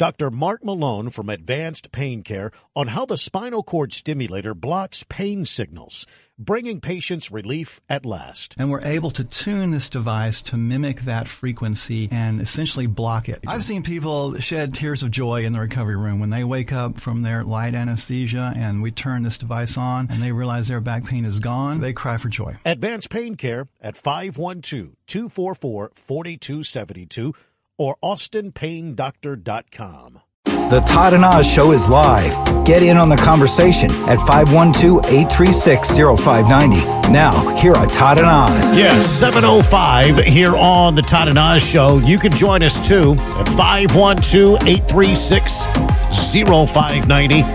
Dr. Mark Malone from Advanced Pain Care on how the spinal cord stimulator blocks pain signals, bringing patients relief at last. And we're able to tune this device to mimic that frequency and essentially block it. I've seen people shed tears of joy in the recovery room when they wake up from their light anesthesia and we turn this device on and they realize their back pain is gone. They cry for joy. Advanced Pain Care at 512-244-4272 or austinpaindoctor.com. The Todd and Oz Show is live. Get in on the conversation at 512-836-0590. Now, here are Todd and Oz. Yes, 7:05 here on the Todd and Oz Show. You can join us, too, at 512-836-0590.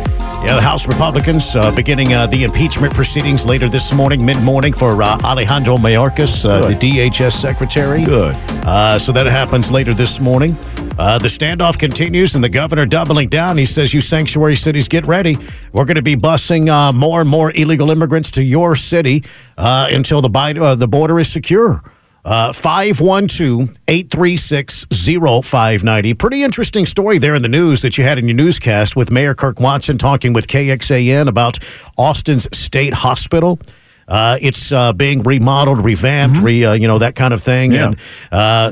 Yeah, House Republicans beginning the impeachment proceedings later this morning, mid-morning, for Alejandro Mayorkas, the DHS secretary. Good. So that happens later this morning. The standoff continues, and the governor doubling down. He says, you sanctuary cities, get ready. We're going to be busing more and more illegal immigrants to your city until the border is secure. 512-836-0590. Pretty interesting story there in the news that you had in your newscast with Mayor Kirk Watson talking with KXAN about Austin's State Hospital. It's being remodeled, revamped, that kind of thing, and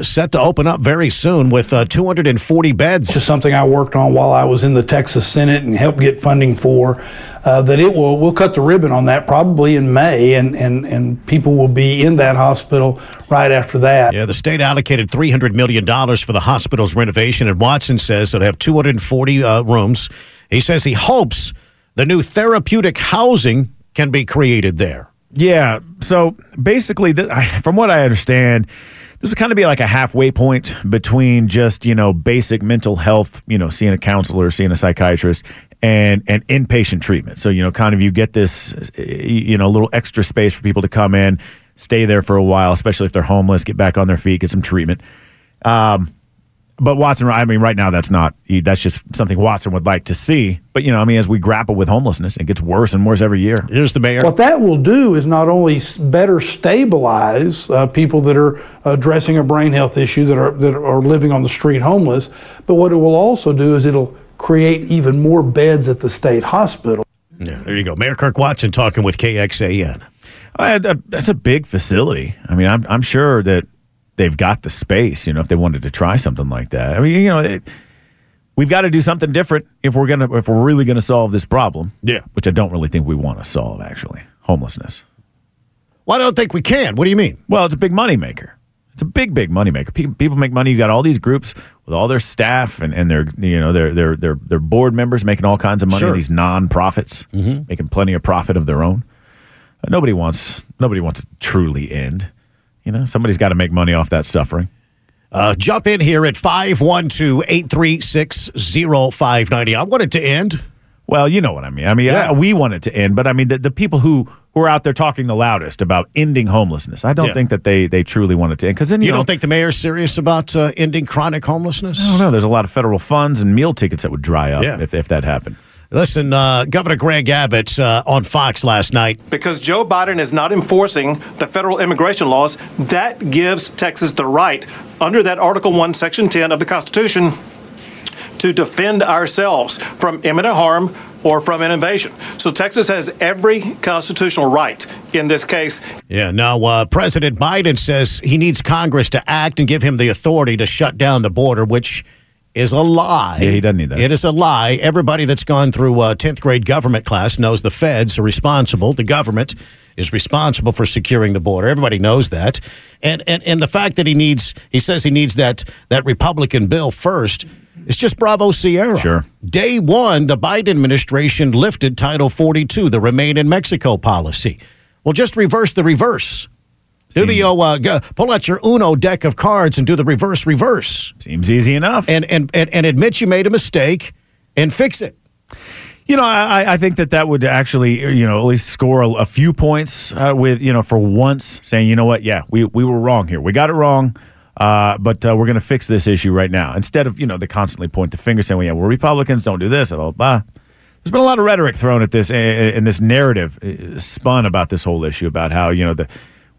set to open up very soon with 240 beds. This is something I worked on while I was in the Texas Senate and helped get funding for. That it will, we'll cut the ribbon on that probably in May, and people will be in that hospital right after that. Yeah, the state allocated $300 million for the hospital's renovation, and Watson says it'll have 240 rooms. He says he hopes the new therapeutic housing can be created there. Yeah, so basically, from what I understand, this would kind of be like a halfway point between just, basic mental health, seeing a counselor, seeing a psychiatrist, and inpatient treatment. So, kind of you get this, little extra space for people to come in, stay there for a while, especially if they're homeless, get back on their feet, get some treatment. But Watson, right now that's just something Watson would like to see. But, as we grapple with homelessness, it gets worse and worse every year. Here's the mayor. What that will do is not only better stabilize people that are addressing a brain health issue that are living on the street homeless, but what it will also do is it'll create even more beds at the state hospital. Yeah, there you go. Mayor Kirk Watson talking with KXAN. That's a big facility. I'm sure that they've got the space, if they wanted to try something like that. We've got to do something different if we're really going to solve this problem. Yeah. Which I don't really think we want to solve, actually. Homelessness. Well, I don't think we can. What do you mean? Well, it's a big moneymaker. It's a big moneymaker. People make money. You got all these groups with all their staff and their board members making all kinds of money. Sure. These nonprofits making plenty of profit of their own. Nobody wants to truly end. Somebody's got to make money off that suffering. Jump in here at 512-836-0590. I want it to end. Well, you know what I mean. We want it to end, but the people who are out there talking the loudest about ending homelessness, I don't think that they truly want it to end. Because you don't think the mayor's serious about ending chronic homelessness? I don't know. There's a lot of federal funds and meal tickets that would dry up if that happened. Listen, Governor Greg Abbott on Fox last night. Because Joe Biden is not enforcing the federal immigration laws, that gives Texas the right, under that Article 1, Section 10 of the Constitution, to defend ourselves from imminent harm or from an invasion. So Texas has every constitutional right in this case. Yeah, now President Biden says he needs Congress to act and give him the authority to shut down the border, which is a lie. Yeah, he doesn't need that. It is a lie. Everybody that's gone through 10th grade government class knows the feds are responsible. The government is responsible for securing the border. Everybody knows that. And the fact that he says he needs that Republican bill first, it's just bravo Sierra. Sure. Day one, the Biden administration lifted Title 42, the Remain in Mexico policy. Well, just reverse the reverse. Do the pull out your Uno deck of cards and do the reverse. Seems easy enough. And admit you made a mistake and fix it. I think that would actually, at least score a few points with, for once saying, you know what, yeah, we were wrong here. We got it wrong, but we're going to fix this issue right now. Instead of, they constantly point the finger saying, well, yeah, we're Republicans, don't do this, blah, blah, blah. There's been a lot of rhetoric thrown at this and this narrative spun about this whole issue about how,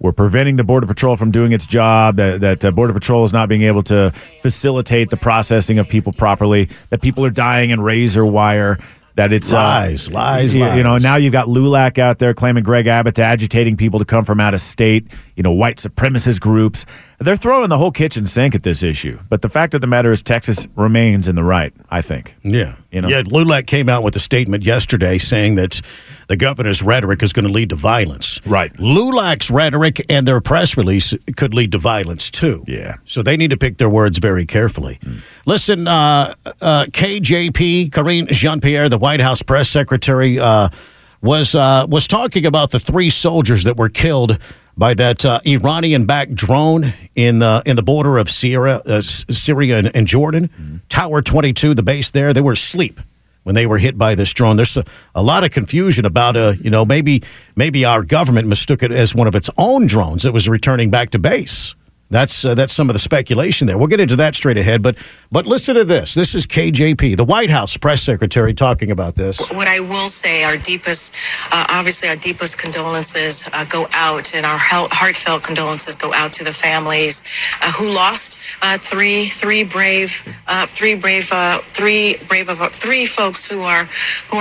we're preventing the Border Patrol from doing its job, that Border Patrol is not being able to facilitate the processing of people properly, that people are dying in razor wire, that it's lies. You know, now you've got LULAC out there claiming Greg Abbott's agitating people to come from out of state, you know, white supremacist groups. They're throwing the whole kitchen sink at this issue. But the fact of the matter is Texas remains in the right, I think. Yeah. You know? Yeah, LULAC came out with a statement yesterday saying that the governor's rhetoric is going to lead to violence. Right. LULAC's rhetoric and their press release could lead to violence, too. Yeah. So they need to pick their words very carefully. Mm. Listen, KJP, Karine Jean-Pierre, the White House press secretary, was talking about the three soldiers that were killed by that Iranian-backed drone in the border of Syria and Jordan. Mm-hmm. Tower 22, the base there, they were asleep when they were hit by this drone. There's a lot of confusion about, maybe our government mistook it as one of its own drones that was returning back to base. That's some of the speculation there. We'll get into that straight ahead, but listen to this. This is KJP, the White House press secretary, talking about this. What I will say, our deepest condolences go out, and our heartfelt condolences go out to the families who lost three folks who are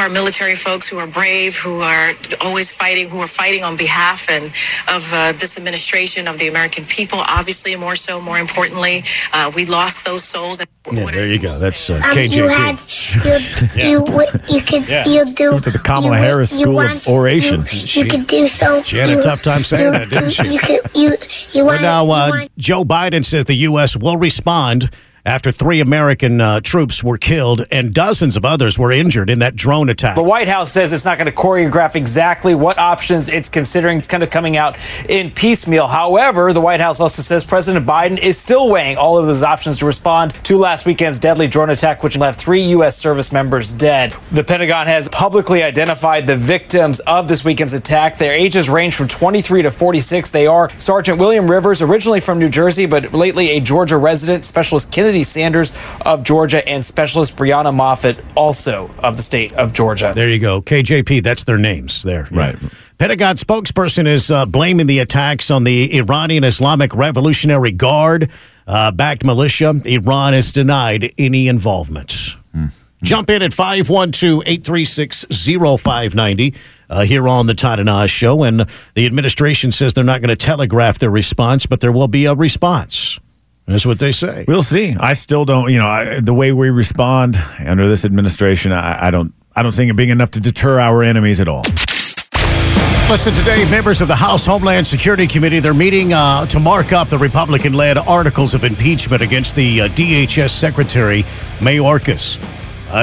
military folks, who are brave, who are always fighting, who are fighting on behalf and of this administration, of the American people. Obviously. And more importantly, we lost those souls. Yeah, there you go. That's KJP. You to the Kamala Harris School of Oration. You could do so. She had a tough time saying that, didn't she? Joe Biden says the U.S. will respond after three American troops were killed and dozens of others were injured in that drone attack. The White House says it's not going to choreograph exactly what options it's considering. It's kind of coming out in piecemeal. However, the White House also says President Biden is still weighing all of those options to respond to last weekend's deadly drone attack, which left three U.S. service members dead. The Pentagon has publicly identified the victims of this weekend's attack. Their ages range from 23 to 46. They are Sergeant William Rivers, originally from New Jersey, but lately a Georgia resident, Specialist Kennedy Sanders of Georgia, and Specialist Brianna Moffitt, also of the state of Georgia. There you go. KJP, that's their names there. Right. Yeah. Pentagon spokesperson is blaming the attacks on the Iranian Islamic Revolutionary Guard backed militia. Iran has denied any involvement. Mm-hmm. Jump in at 512-836-0590 here on the Todd and Oz Show. And the administration says they're not going to telegraph their response, but there will be a response. That's what they say. We'll see. I still don't, the way we respond under this administration, I don't think it being enough to deter our enemies at all. Listen, today, members of the House Homeland Security Committee, they're meeting to mark up the Republican-led articles of impeachment against the DHS Secretary Mayorkas.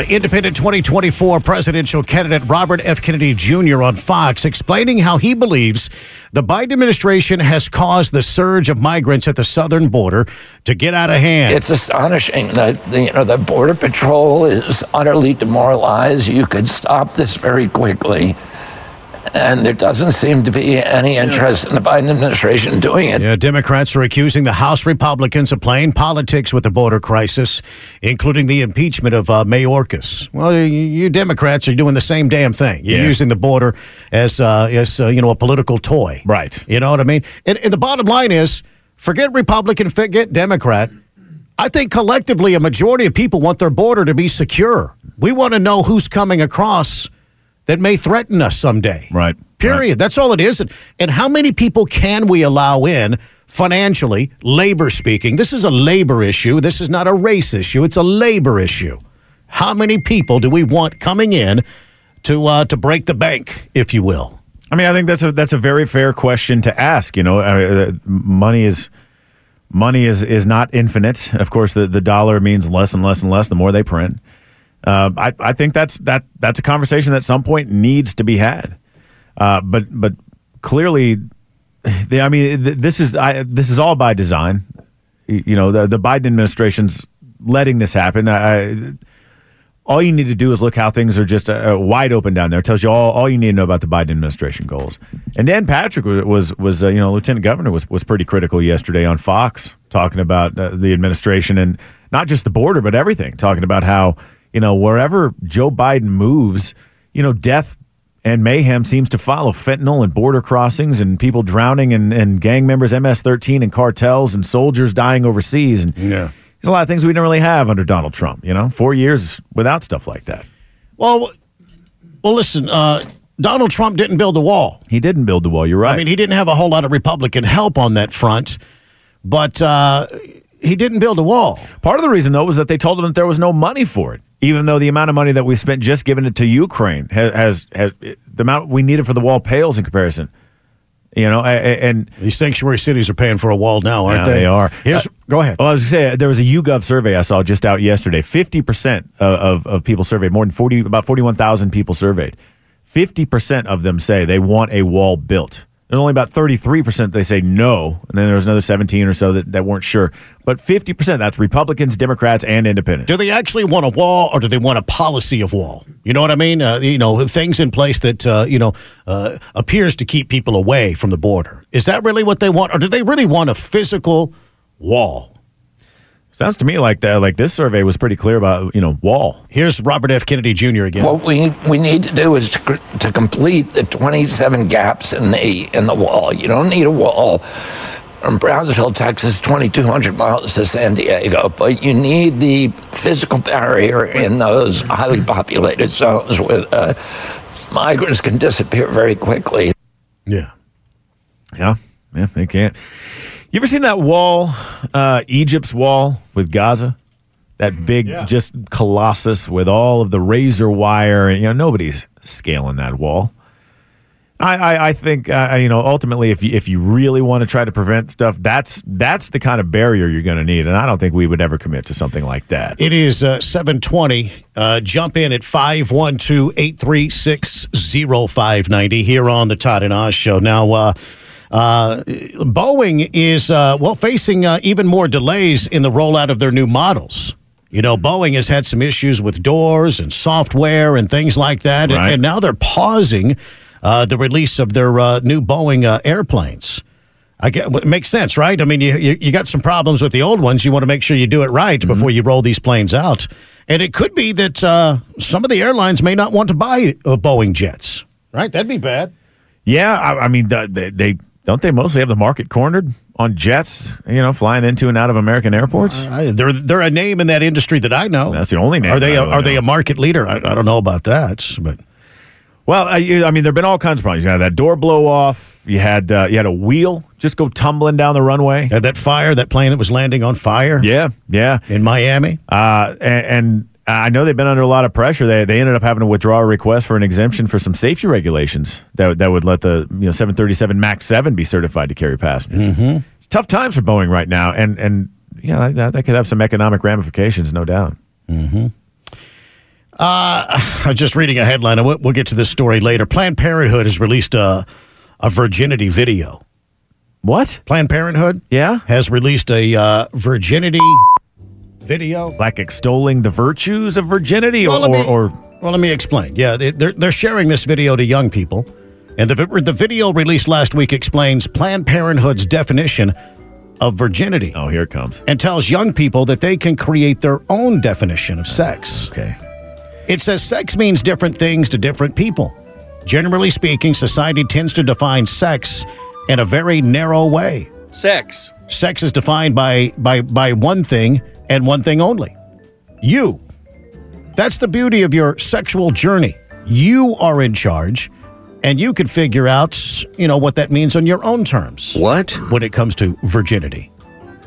Independent 2024 presidential candidate Robert F. Kennedy Jr. on Fox explaining how he believes the Biden administration has caused the surge of migrants at the southern border to get out of hand. It's astonishing that the Border Patrol is utterly demoralized. You could stop this very quickly. And there doesn't seem to be any interest in the Biden administration doing it. Yeah, Democrats are accusing the House Republicans of playing politics with the border crisis, including the impeachment of Mayorkas. Well, you Democrats are doing the same damn thing. Yeah. You're using the border as a political toy. Right. You know what I mean? And the bottom line is, forget Republican, forget Democrat. I think collectively a majority of people want their border to be secure. We want to know who's coming across that may threaten us someday. Right. Period. Right. That's all it is. And how many people can we allow in financially, labor speaking? This is a labor issue. This is not a race issue. It's a labor issue. How many people do we want coming in to break the bank, if you will? I mean, I think that's a very fair question to ask. Money is not infinite. Of course, the dollar means less and less and less the more they print. I think that's a conversation that at some point needs to be had, but clearly, this is all by design. The Biden administration's letting this happen. All you need to do is look how things are just wide open down there. It tells you all you need to know about the Biden administration goals. And Dan Patrick was lieutenant governor was pretty critical yesterday on Fox talking about the administration and not just the border but everything, talking about how, wherever Joe Biden moves, death And mayhem seems to follow. Fentanyl and border crossings and people drowning and gang members, MS-13 and cartels and soldiers dying overseas. And yeah. There's a lot of things we didn't really have under Donald Trump, you know? 4 years without stuff like that. Well, listen, Donald Trump didn't build the wall. He didn't build the wall, you're right. I mean, he didn't have a whole lot of Republican help on that front, but he didn't build a wall. Part of the reason, though, was that they told him that there was no money for it, even though the amount of money that we spent just giving it to Ukraine has the amount we needed for the wall pales in comparison. You know, and these sanctuary cities are paying for a wall now, aren't they? They are. Go ahead. Well, I was going to say, there was a YouGov survey I saw just out yesterday. 50% of people surveyed, about 41,000 people surveyed. 50% of them say they want a wall built. And only about 33% they say no. And then there was another 17 or so that weren't sure. But 50%, that's Republicans, Democrats, and independents. Do they actually want a wall, or do they want a policy of wall? You know what I mean? Things in place that, appears to keep people away from the border. Is that really what they want? Or do they really want a physical wall? Sounds to me like that. Like this survey was pretty clear about, wall. Here's Robert F. Kennedy Jr. again. What we need to do is to complete the 27 gaps in the wall. You don't need a wall from Brownsville, Texas, 2,200 miles to San Diego, but you need the physical barrier in those highly populated zones where migrants can disappear very quickly. Yeah, they can't. You ever seen that wall, Egypt's wall with Gaza? That big, just colossus with all of the razor wire. And, nobody's scaling that wall. I think, ultimately, if you really want to try to prevent stuff, that's the kind of barrier you're going to need. And I don't think we would ever commit to something like that. It is 7:20. Jump in at 512-836-0590 here on the Todd and Oz Show. Now, Boeing is facing even more delays in the rollout of their new models. Boeing has had some issues with doors and software and things like that, right. And now they're pausing the release of their new Boeing airplanes. It makes sense, right? I mean, you got some problems with the old ones. You want to make sure you do it right before you roll these planes out. And it could be that some of the airlines may not want to buy Boeing jets, right? That'd be bad. Yeah, I mean, they don't they mostly have the market cornered on jets, flying into and out of American airports? They're a name in that industry that I know. That's the only name. Are they a market leader? I don't know about that, but well, I mean, there've been all kinds of problems. You had that door blow off. You had a wheel just go tumbling down the runway. Had that fire, that plane that was landing on fire. Yeah, in Miami. And I know they've been under a lot of pressure. They ended up having to withdraw a request for an exemption for some safety regulations that would let the 737 MAX 7 be certified to carry passengers. Mm-hmm. It's tough times for Boeing right now, and that could have some economic ramifications, no doubt. Mm-hmm. I was just reading a headline, and we'll get to this story later. Planned Parenthood has released a virginity video. What? Planned Parenthood? Yeah. Has released a virginity video, like extolling the virtues of virginity, let me explain. Yeah, they're sharing this video to young people, and the video released last week explains Planned Parenthood's definition of virginity. Oh, here it comes, and tells young people that they can create their own definition of sex. Okay, it says sex means different things to different people. Generally speaking, society tends to define sex in a very narrow way. Sex is defined by one thing. And one thing only, you. That's the beauty of your sexual journey. You are in charge, and you can figure out, what that means on your own terms. What? When it comes to virginity.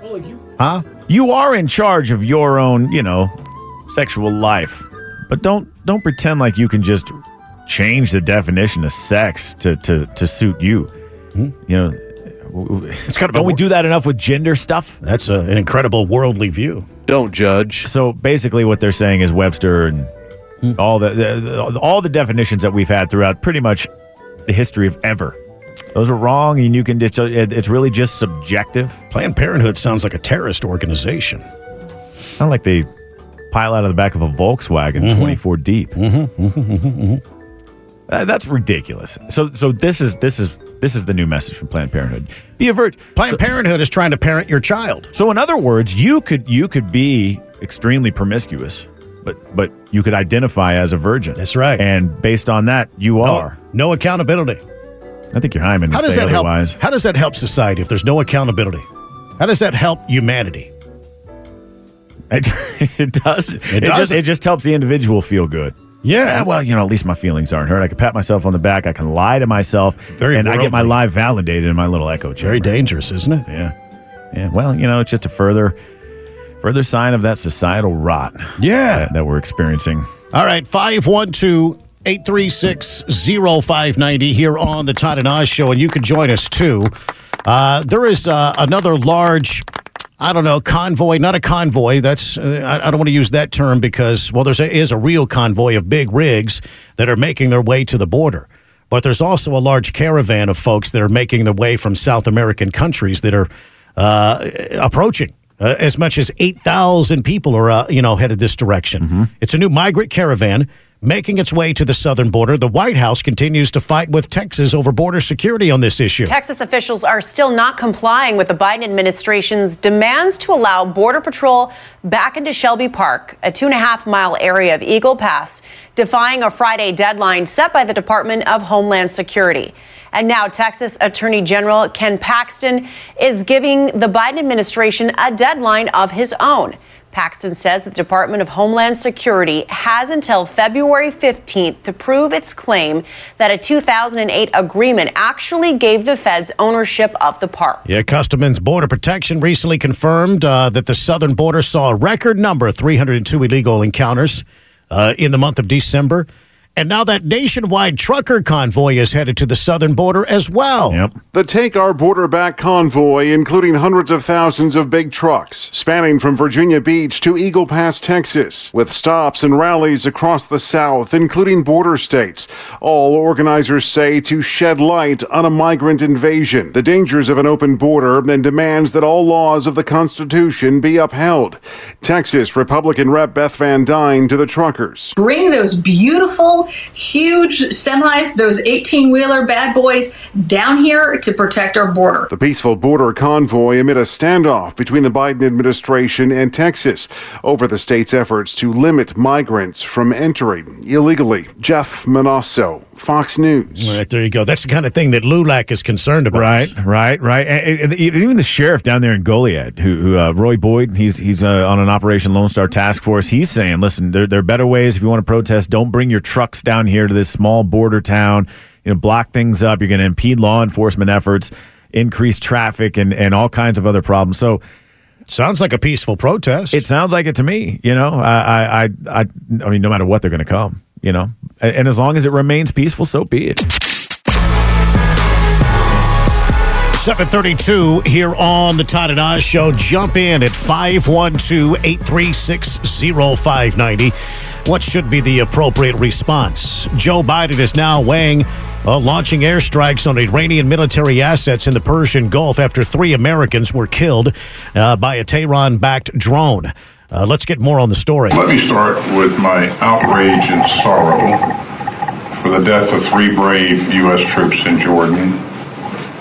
Well, you are in charge of your own, sexual life. But don't pretend like you can just change the definition of sex to suit you. Hmm? It's kind of don't we do that enough with gender stuff? That's an incredible worldly view. Don't judge. So basically what they're saying is Webster and all the definitions that we've had throughout pretty much the history of ever. Those are wrong, and it's really just subjective. Planned Parenthood sounds like a terrorist organization. Sound like they pile out of the back of a Volkswagen 24 deep. Mm-hmm, mm-hmm, mm-hmm, mm-hmm. That's ridiculous. So this is the new message from Planned Parenthood. Planned Parenthood is trying to parent your child. So in other words, you could be extremely promiscuous but you could identify as a virgin. That's right. And based on that, you are. No accountability. I think your hymen would say otherwise. How does that help society if there's no accountability? How does that help humanity? It just helps the individual feel good. Yeah, well, you know, at least my feelings aren't hurt. I can pat myself on the back. I can lie to myself, and worldly. I get my lie validated in my little echo chamber. Very dangerous, isn't it? Yeah. Well, you know, it's just a further sign of that societal rot. Yeah, that we're experiencing. All right, 512-836-0590 here on the Todd and Oz Show, and you can join us too. There is another large. I don't know, convoy, not a convoy. That's I don't want to use that term because, well, there is a real convoy of big rigs that are making their way to the border. But there's also a large caravan of folks that are making their way from South American countries that are approaching. As much as 8,000 people are headed this direction. Mm-hmm. It's a new migrant caravan making its way to the southern border. The White House continues to fight with Texas over border security on this issue. Texas officials are still not complying with the Biden administration's demands to allow Border Patrol back into Shelby Park, a 2.5-mile area of Eagle Pass, defying a Friday deadline set by the Department of Homeland Security. And now Texas Attorney General Ken Paxton is giving the Biden administration a deadline of his own. Paxton says the Department of Homeland Security has until February 15th to prove its claim that a 2008 agreement actually gave the feds ownership of the park. Yeah, Customs and Border Protection recently confirmed that the southern border saw a record number of 302 illegal encounters in the month of December. And now that nationwide trucker convoy is headed to the southern border as well. Yep. The Take Our Border Back convoy, including hundreds of thousands of big trucks, spanning from Virginia Beach to Eagle Pass, Texas, with stops and rallies across the South, including border states. All organizers say to shed light on a migrant invasion, the dangers of an open border, and demands that all laws of the Constitution be upheld. Texas Republican Rep. Beth Van Dyne to the truckers. Bring those beautiful, huge semis, those 18-wheeler bad boys down here to protect our border. The peaceful border convoy amid a standoff between the Biden administration and Texas over the state's efforts to limit migrants from entering illegally. Jeff Manasso, Fox News. All right, there you go. That's the kind of thing that LULAC is concerned about. Right. And even the sheriff down there in Goliad, who Roy Boyd, he's on an Operation Lone Star task force. He's saying, listen, there are better ways if you want to protest. Don't bring your trucks down here to this small border town, block things up. You're going to impede law enforcement efforts, increase traffic, and all kinds of other problems. So, sounds like a peaceful protest. It sounds like it to me. I mean, no matter what, they're going to come. And as long as it remains peaceful, so be it. 732 here on the Todd and Oz Show. Jump in at 512-836-0590. What should be the appropriate response? Joe Biden is now weighing launching airstrikes on Iranian military assets in the Persian Gulf after 3 Americans were killed by a Tehran-backed drone. Let's get more on the story. Let me start with my outrage and sorrow for the death of 3 brave U.S. troops in Jordan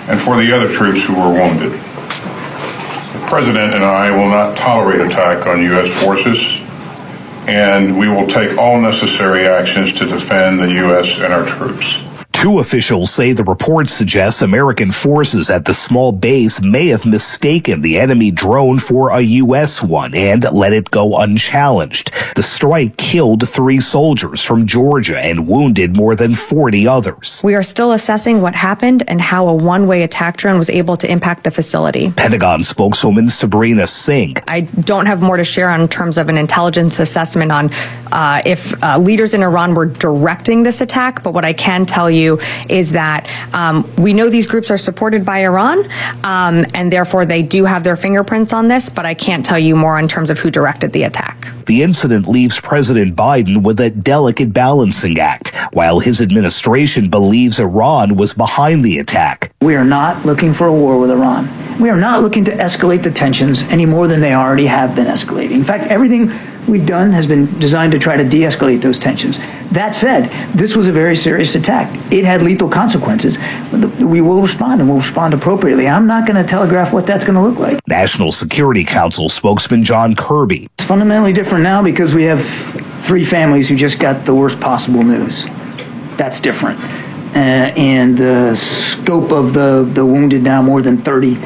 and for the other troops who were wounded. The President and I will not tolerate attack on U.S. forces, and we will take all necessary actions to defend the U.S. and our troops. 2 officials say the report suggests American forces at the small base may have mistaken the enemy drone for a U.S. one and let it go unchallenged. The strike killed 3 soldiers from Georgia and wounded more than 40 others. We are still assessing what happened and how a one-way attack drone was able to impact the facility. Pentagon spokeswoman Sabrina Singh. I don't have more to share in terms of an intelligence assessment on if leaders in Iran were directing this attack, but what I can tell you is that we know these groups are supported by Iran, and therefore they do have their fingerprints on this, but I can't tell you more in terms of who directed the attack. The incident leaves President Biden with a delicate balancing act. While his administration believes Iran was behind the attack. We are not looking for a war with Iran. We are not looking to escalate the tensions any more than they already have been escalating. In fact, everything we've done has been designed to try to de-escalate those tensions. That said, this was a very serious attack. It had lethal consequences. We will respond, and we'll respond appropriately. I'm not going to telegraph what that's going to look like. National Security Council spokesman John Kirby. It's fundamentally different now because we have three families who just got the worst possible news. That's different. And the scope of the wounded, now more than 30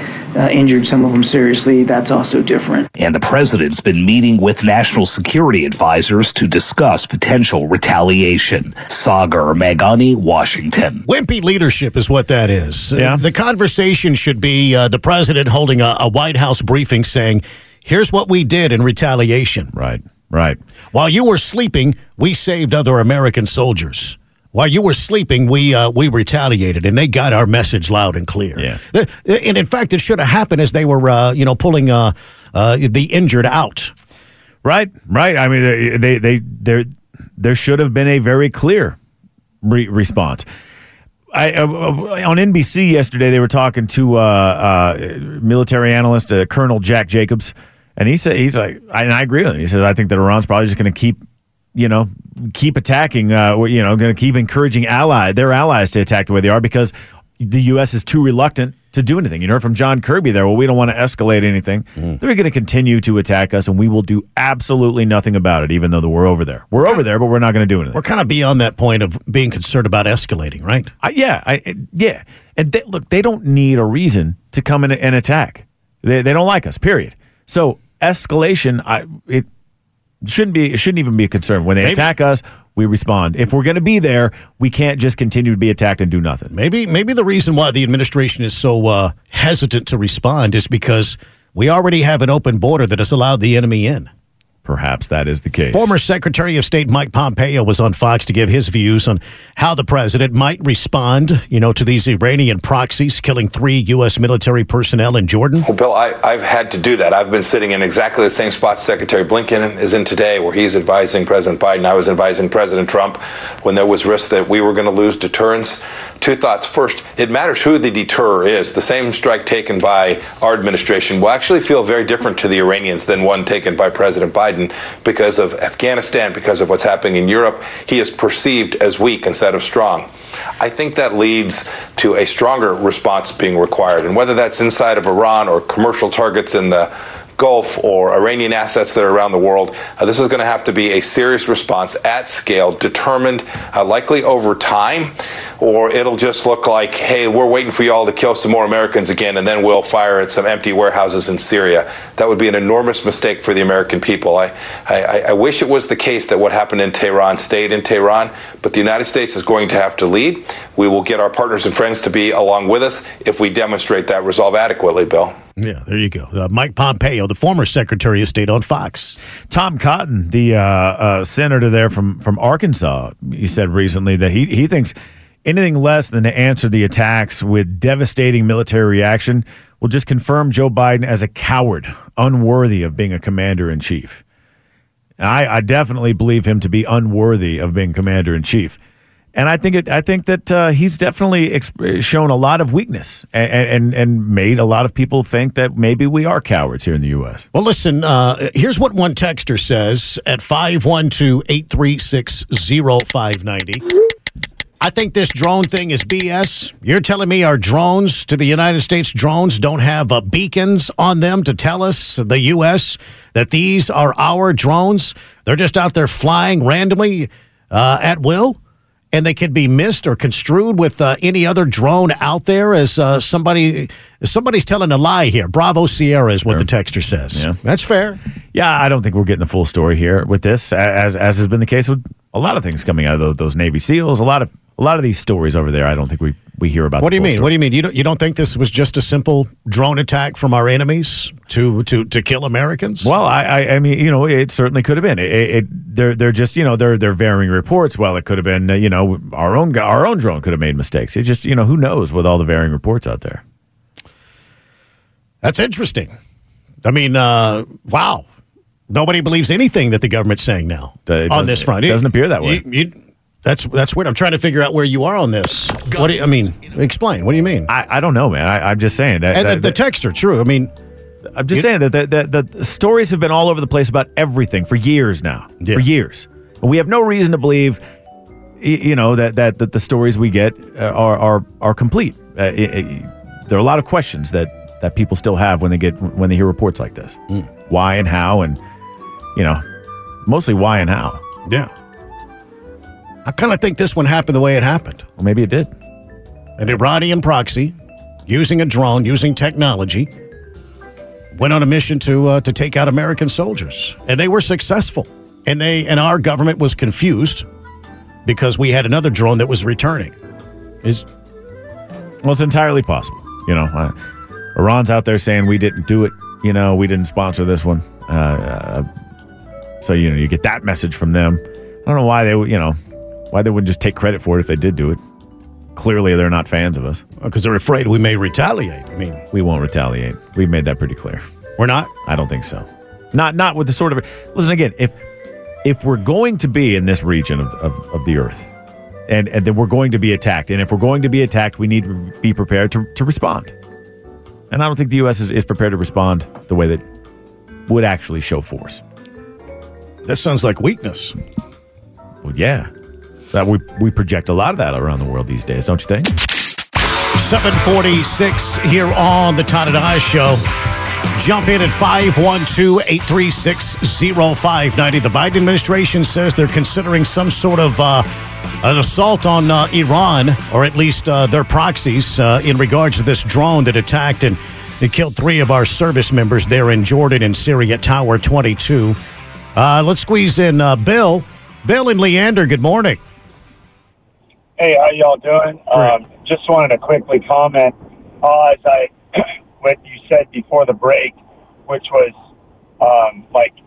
injured, some of them seriously, that's also different. And the president's been meeting with national security advisors to discuss potential retaliation. Sagar Magani, Washington. Wimpy leadership is what that is. Yeah. The conversation should be the president holding a White House briefing saying, here's what we did in retaliation. Right, right. While you were sleeping, we saved other American soldiers. While you were sleeping, we retaliated, and they got our message loud and clear. Yeah. And in fact, it should have happened as they were, pulling the injured out. Right, right. I mean, there should have been a very clear response. On NBC yesterday, they were talking to military analyst Colonel Jack Jacobs, and he said and I agree with him. He says, I think that Iran's probably just going to keep attacking, going to keep encouraging their allies to attack the way they are because the U.S. is too reluctant to do anything. You heard from John Kirby there, well, we don't want to escalate anything. Mm. They're going to continue to attack us, and we will do absolutely nothing about it, even though we're over there. We're over there, but we're not going to do anything. We're kind of beyond that point of being concerned about escalating, right? Yeah. And they don't need a reason to come in and attack. They don't like us, period. So escalation, it shouldn't even be a concern. When they attack us, we respond. If we're going to be there, we can't just continue to be attacked and do nothing. Maybe the reason why the administration is so hesitant to respond is because we already have an open border that has allowed the enemy in. Perhaps that is the case. Former Secretary of State Mike Pompeo was on Fox to give his views on how the president might respond, to these Iranian proxies killing 3 U.S. military personnel in Jordan. Well, Bill, I've had to do that. I've been sitting in exactly the same spot Secretary Blinken is in today, where he's advising President Biden. I was advising President Trump when there was risk that we were going to lose deterrence. Two thoughts. First, it matters who the deterrer is. The same strike taken by our administration will actually feel very different to the Iranians than one taken by President Biden. Because of Afghanistan, because of what's happening in Europe, he is perceived as weak instead of strong. I think that leads to a stronger response being required. And whether that's inside of Iran or commercial targets in the Gulf or Iranian assets that are around the world, this is going to have to be a serious response at scale, determined, likely over time, or it'll just look like, hey, we're waiting for you all to kill some more Americans again, and then we'll fire at some empty warehouses in Syria. That would be an enormous mistake for the American people. I wish it was the case that what happened in Tehran stayed in Tehran, but the United States is going to have to lead. We will get our partners and friends to be along with us if we demonstrate that resolve adequately, Bill. Yeah, there you go. Mike Pompeo, the former Secretary of State, on Fox. Tom Cotton, the senator there from Arkansas, he said recently that he thinks anything less than to answer the attacks with devastating military reaction will just confirm Joe Biden as a coward, unworthy of being a commander-in-chief. I definitely believe him to be unworthy of being commander-in-chief. And I think that he's definitely shown a lot of weakness and made a lot of people think that maybe we are cowards here in the U.S. Well, listen, here's what one texter says at 512-836-0590. I think this drone thing is BS. You're telling me our drones to the United States drones don't have beacons on them to tell us, the U.S., that these are our drones? They're just out there flying randomly at will? And they could be missed or construed with any other drone out there as somebody's telling a lie here. Bravo Sierra is what the texter says. Yeah. That's fair. Yeah, I don't think we're getting the full story here with this, as has been the case with a lot of things coming out of those Navy SEALs. A lot of these stories over there, I don't think we hear about. What do you mean? Story. What do you mean? You don't think this was just a simple drone attack from our enemies to kill Americans? Well, I mean, it certainly could have been. They're just, they're varying reports. Well, it could have been, our own drone could have made mistakes. It's just, who knows with all the varying reports out there. That's interesting. I mean, wow. Nobody believes anything that the government's saying now on this front. It doesn't appear that way. That's weird. I'm trying to figure out where you are on this. What do you, I mean, explain. What do you mean? I don't know, man. I'm just saying. That, and the texter, true. I mean, I'm just saying that the stories have been all over the place about everything for years now. Yeah. For years. And we have no reason to believe, you know, that the stories we get are complete. There are a lot of questions that people still have when they hear reports like this. Mm. Why and how, and, you know, mostly why and how. Yeah. I kind of think this one happened the way it happened. Well, maybe it did. An Iranian proxy, using a drone, using technology, went on a mission to take out American soldiers. And they were successful. And our government was confused because we had another drone that was returning. Well, it's entirely possible. You know, Iran's out there saying we didn't do it. You know, we didn't sponsor this one. So, you know, you get that message from them. I don't know why they wouldn't just take credit for it if they did do it. Clearly, they're not fans of us. Because they're afraid we may retaliate. I mean, we won't retaliate. We've made that pretty clear. We're not? I don't think so. Not with the sort of... Listen, again, if we're going to be in this region of the earth, and then we're going to be attacked, and if we're going to be attacked, we need to be prepared to respond. And I don't think the U.S. is prepared to respond the way that would actually show force. That sounds like weakness. Well, yeah. That we project a lot of that around the world these days, don't you think? 7:46 here on the Todd and I Show. Jump in at 512-836-0590. The Biden administration says they're considering some sort of an assault on Iran, or at least their proxies, in regards to this drone that attacked and it killed three of our service members there in Jordan and Syria at Tower 22. Let's squeeze in Bill. Bill and Leander, good morning. Hey, how y'all doing? Just wanted to quickly comment as what you said before the break, which was,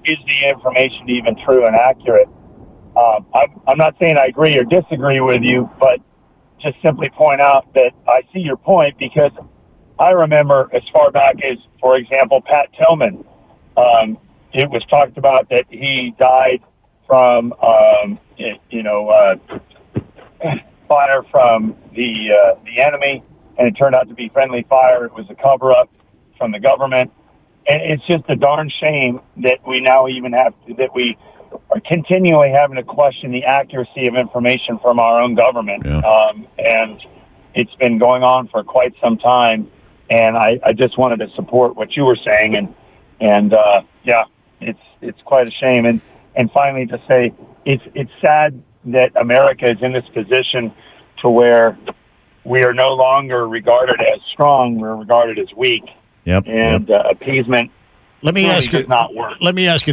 is the information even true and accurate? I'm not saying I agree or disagree with you, but just simply point out that I see your point, because I remember as far back as, for example, Pat Tillman. It was talked about that he died from, fire from the enemy, and it turned out to be friendly fire. It was a cover-up from the government, and it's just a darn shame that we now we are continually having to question the accuracy of information from our own government. Yeah. And it's been going on for quite some time, and I just wanted to support what you were saying, and yeah, it's quite a shame. And finally, to say it's sad that America is in this position to where we are no longer regarded as strong; we're regarded as weak. Yep. And appeasement. Let me ask you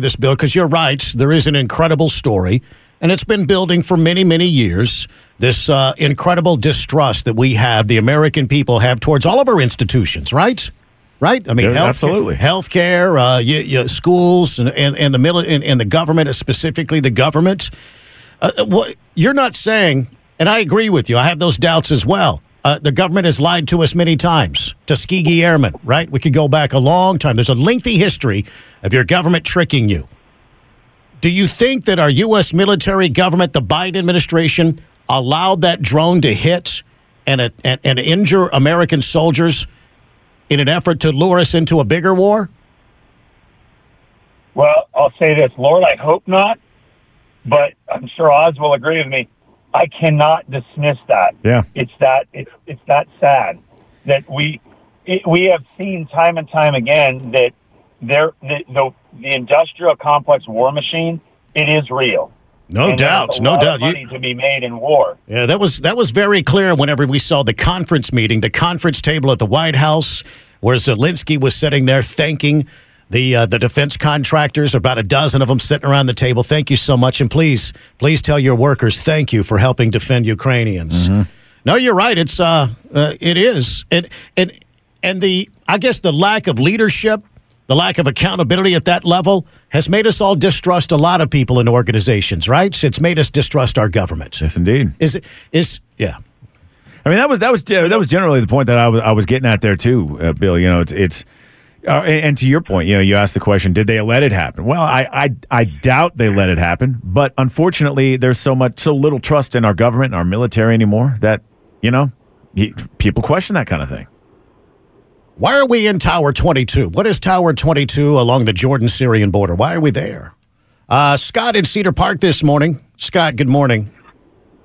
this, Bill, because you're right. There is an incredible story, and it's been building for many, many years. This incredible distrust that we have, the American people have, towards all of our institutions. Right. Right, I mean, healthcare, schools, and the military, and the government, specifically the government. You're not saying, and I agree with you. I have those doubts as well. The government has lied to us many times. Tuskegee Airmen, right? We could go back a long time. There's a lengthy history of your government tricking you. Do you think that our U.S. military government, the Biden administration, allowed that drone to hit and injure American soldiers in an effort to lure us into a bigger war? Well, I'll say this, Lord, I hope not, but I'm sure Oz will agree with me. I cannot dismiss that. Yeah. It's that sad that we have seen time and time again that the industrial complex war machine, it is real. No doubt. Money to be made in war. Yeah, that was very clear whenever we saw the conference meeting, the conference table at the White House, where Zelensky was sitting there thanking the defense contractors, about a dozen of them sitting around the table. Thank you so much, and please tell your workers thank you for helping defend Ukrainians. Mm-hmm. No, you're right. It's it is, and the I guess the lack of leadership. The lack of accountability at that level has made us all distrust a lot of people in organizations, right? It's made us distrust our government. Yes, indeed. Yeah. I mean, that was generally the point that I was getting at there too, Bill. You know, it's and to your point, you know, you asked the question: did they let it happen? Well, I doubt they let it happen, but unfortunately, there's so little trust in our government and our military anymore that, you know, people question that kind of thing. Why are we in Tower 22? What is Tower 22 along the Jordan-Syrian border? Why are we there? Scott in Cedar Park this morning. Scott, good morning.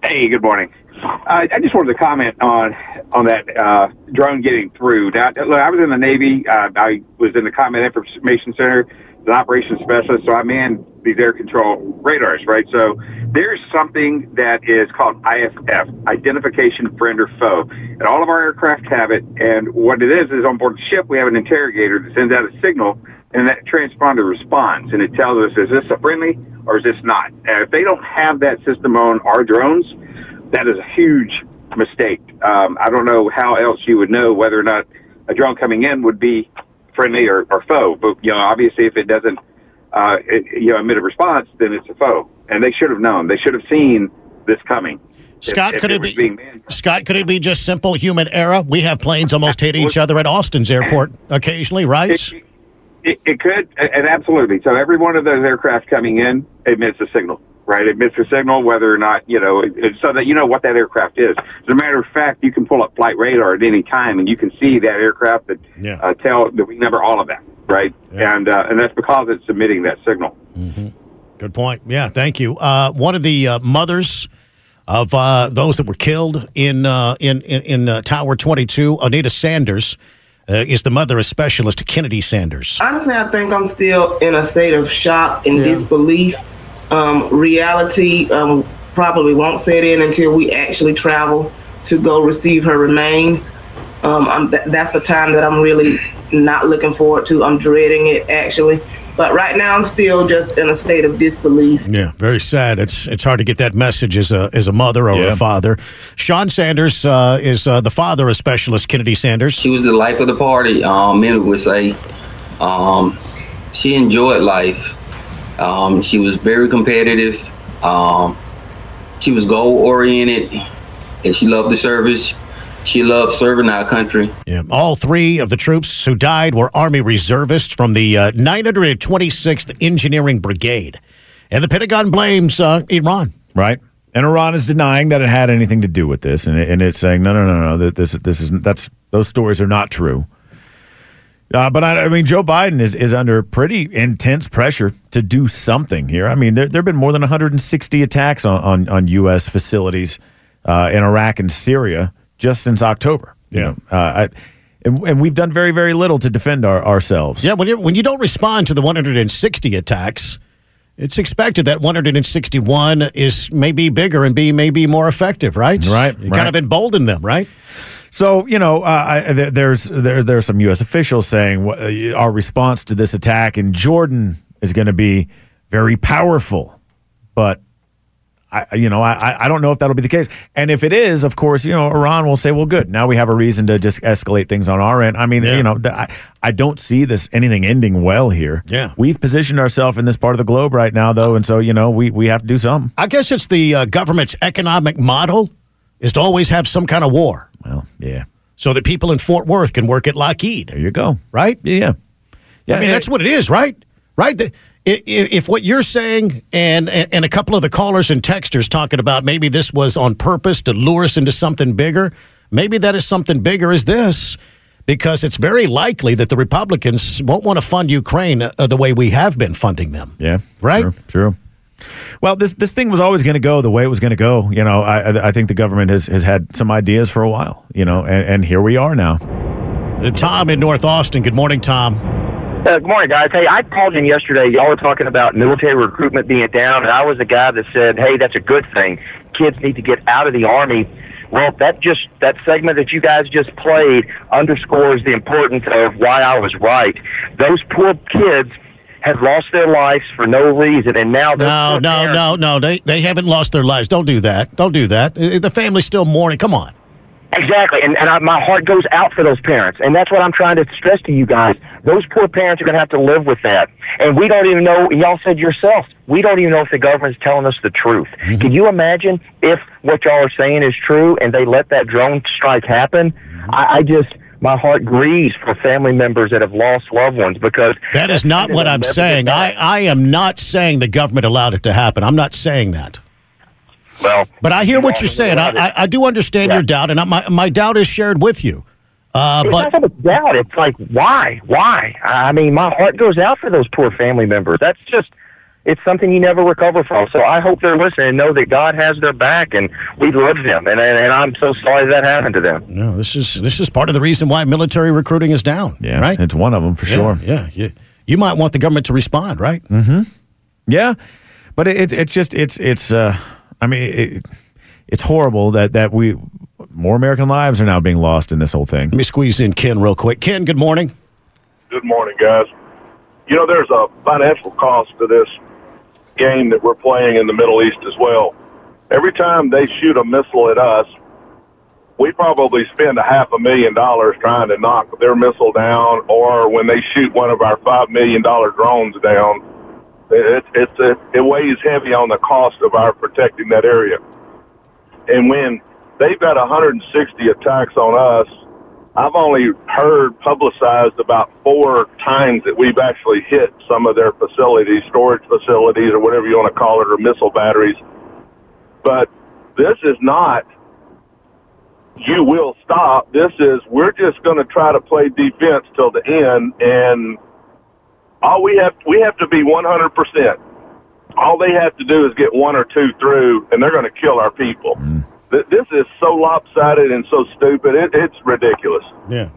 Hey, good morning. I just wanted to comment on that drone getting through. Now, look, I was in the Navy. I was in the Combat Information Center, the operations specialist, so I manned these air control radars, right? So there's something that is called IFF, Identification Friend or Foe, and all of our aircraft have it, and what it is on board the ship we have an interrogator that sends out a signal, and that transponder responds, and it tells us, is this a friendly or is this not? And if they don't have that system on our drones, that is a huge mistake. I don't know how else you would know whether or not a drone coming in would be friendly or foe, but you know, obviously if it doesn't emit a response, then it's a foe, and they should have known. They should have seen this coming. Scott, could it be just simple human error? We have planes almost hit each other at Austin's airport occasionally, right? It could, and absolutely. So every one of those aircraft coming in emits a signal. Right, it emits a signal whether or not, you know, so that you know what that aircraft is. As a matter of fact, you can pull up flight radar at any time, and you can see that aircraft that tell that we number all of that, right? Yeah. And that's because it's emitting that signal. Mm-hmm. Good point. Yeah, thank you. One of the mothers of those that were killed in Tower 22, Anita Sanders, is the mother of specialist Kennedy Sanders. Honestly, I think I'm still in a state of shock and disbelief. Reality probably won't set in until we actually travel to go receive her remains. That's the time that I'm really not looking forward to. I'm dreading it, actually. But right now, I'm still just in a state of disbelief. Yeah, very sad. It's hard to get that message as a mother or a father. Sean Sanders is the father of specialist Kennedy Sanders. She was the life of the party. Many would say she enjoyed life. She was very competitive. She was goal-oriented, and she loved the service. She loved serving our country. Yeah. All three of the troops who died were Army reservists from the 926th Engineering Brigade. And the Pentagon blames Iran. Right. And Iran is denying that it had anything to do with this, and it's saying, no, those stories are not true. But I mean, Joe Biden is under pretty intense pressure to do something here. I mean, there have been more than 160 attacks on U.S. facilities in Iraq and Syria just since October. Yeah. And we've done very, very little to defend ourselves. Yeah, when you don't respond to the 160 attacks, it's expected that 161 is maybe bigger and maybe more effective, right? Right. You kind of embolden them, right? So, you know, there's some U.S. officials saying our response to this attack in Jordan is going to be very powerful. But, I don't know if that'll be the case. And if it is, of course, you know, Iran will say, well, good. Now we have a reason to just escalate things on our end. I mean, I don't see anything ending well here. Yeah. We've positioned ourselves in this part of the globe right now, though. And so, you know, we have to do something. I guess it's the government's economic model is to always have some kind of war. Well, yeah. So that people in Fort Worth can work at Lockheed. There you go. Right? Yeah. I mean, that's what it is, right? Right? If what you're saying and a couple of the callers and texters talking about maybe this was on purpose to lure us into something bigger, maybe that is something bigger as this, because it's very likely that the Republicans won't want to fund Ukraine the way we have been funding them. Yeah. Right? True. Well, this thing was always going to go the way it was going to go. You know, I think the government has had some ideas for a while, you know, and here we are now. Tom in North Austin. Good morning, Tom. Good morning, guys. Hey, I called in yesterday. Y'all were talking about military recruitment being down, and I was the guy that said, hey, that's a good thing. Kids need to get out of the Army. Well, that segment that you guys just played underscores the importance of why I was right. Those poor kids have lost their lives for no reason, and now No. They haven't lost their lives. Don't do that. Don't do that. The family's still mourning. Come on. Exactly, and my heart goes out for those parents, and that's what I'm trying to stress to you guys. Those poor parents are going to have to live with that, and we don't even know, y'all said yourself, we don't even know if the government's telling us the truth. Mm-hmm. Can you imagine if what y'all are saying is true and they let that drone strike happen? Mm-hmm. My heart grieves for family members that have lost loved ones because... That is not what I'm saying. I am not saying the government allowed it to happen. I'm not saying that. Well, but I hear what you're saying. I do understand your doubt, and my doubt is shared with you. But doubt. It's like, why? I mean, my heart goes out for those poor family members. That's just, it's something you never recover from. So I hope they're listening and know that God has their back, and we love them. And I'm so sorry that happened to them. No, this is part of the reason why military recruiting is down. Yeah, right. It's one of them for sure. Yeah, yeah. You might want the government to respond, right? Mm-hmm. Yeah, but it's just. I mean, it's horrible that we. More American lives are now being lost in this whole thing. Let me squeeze in Ken real quick. Ken, good morning. Good morning, guys. You know, there's a financial cost to this game that we're playing in the Middle East as well. Every time they shoot a missile at us, we probably spend $500,000 trying to knock their missile down, or when they shoot one of our $5 million drones down, it weighs heavy on the cost of our protecting that area. And when they've got 160 attacks on us. I've only heard publicized about 4 times that we've actually hit some of their facilities, storage facilities or whatever you want to call it, or missile batteries. But this is not, you will stop. This is, we're just going to try to play defense till the end. And all we have to be 100%. All they have to do is get 1 or 2 through, and they're going to kill our people. Mm. This is so lopsided and so stupid. It's ridiculous. Yeah.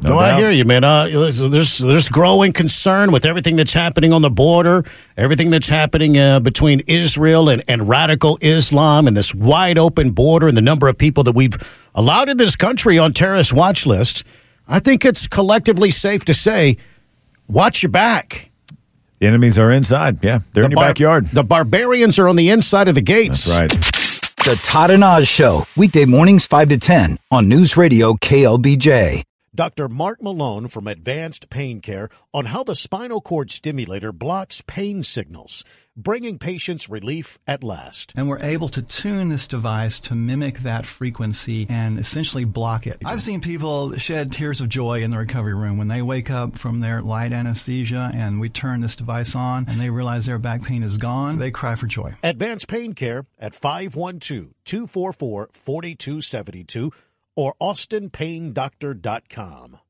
No, I hear you, man. There's growing concern with everything that's happening on the border, everything that's happening between Israel and radical Islam, and this wide open border and the number of people that we've allowed in this country on terrorist watch lists. I think it's collectively safe to say, watch your back. The enemies are inside. Yeah, they're in your backyard. The barbarians are on the inside of the gates. That's right. The Todd and Oz Show, weekday mornings 5 to 10 on News Radio KLBJ. Dr. Mark Malone from Advanced Pain Care on how the spinal cord stimulator blocks pain signals, bringing patients relief at last. And we're able to tune this device to mimic that frequency and essentially block it. I've seen people shed tears of joy in the recovery room when they wake up from their light anesthesia and we turn this device on and they realize their back pain is gone. They cry for joy. Advanced Pain Care at 512-244-4272. Or AustinPainDoctor.com.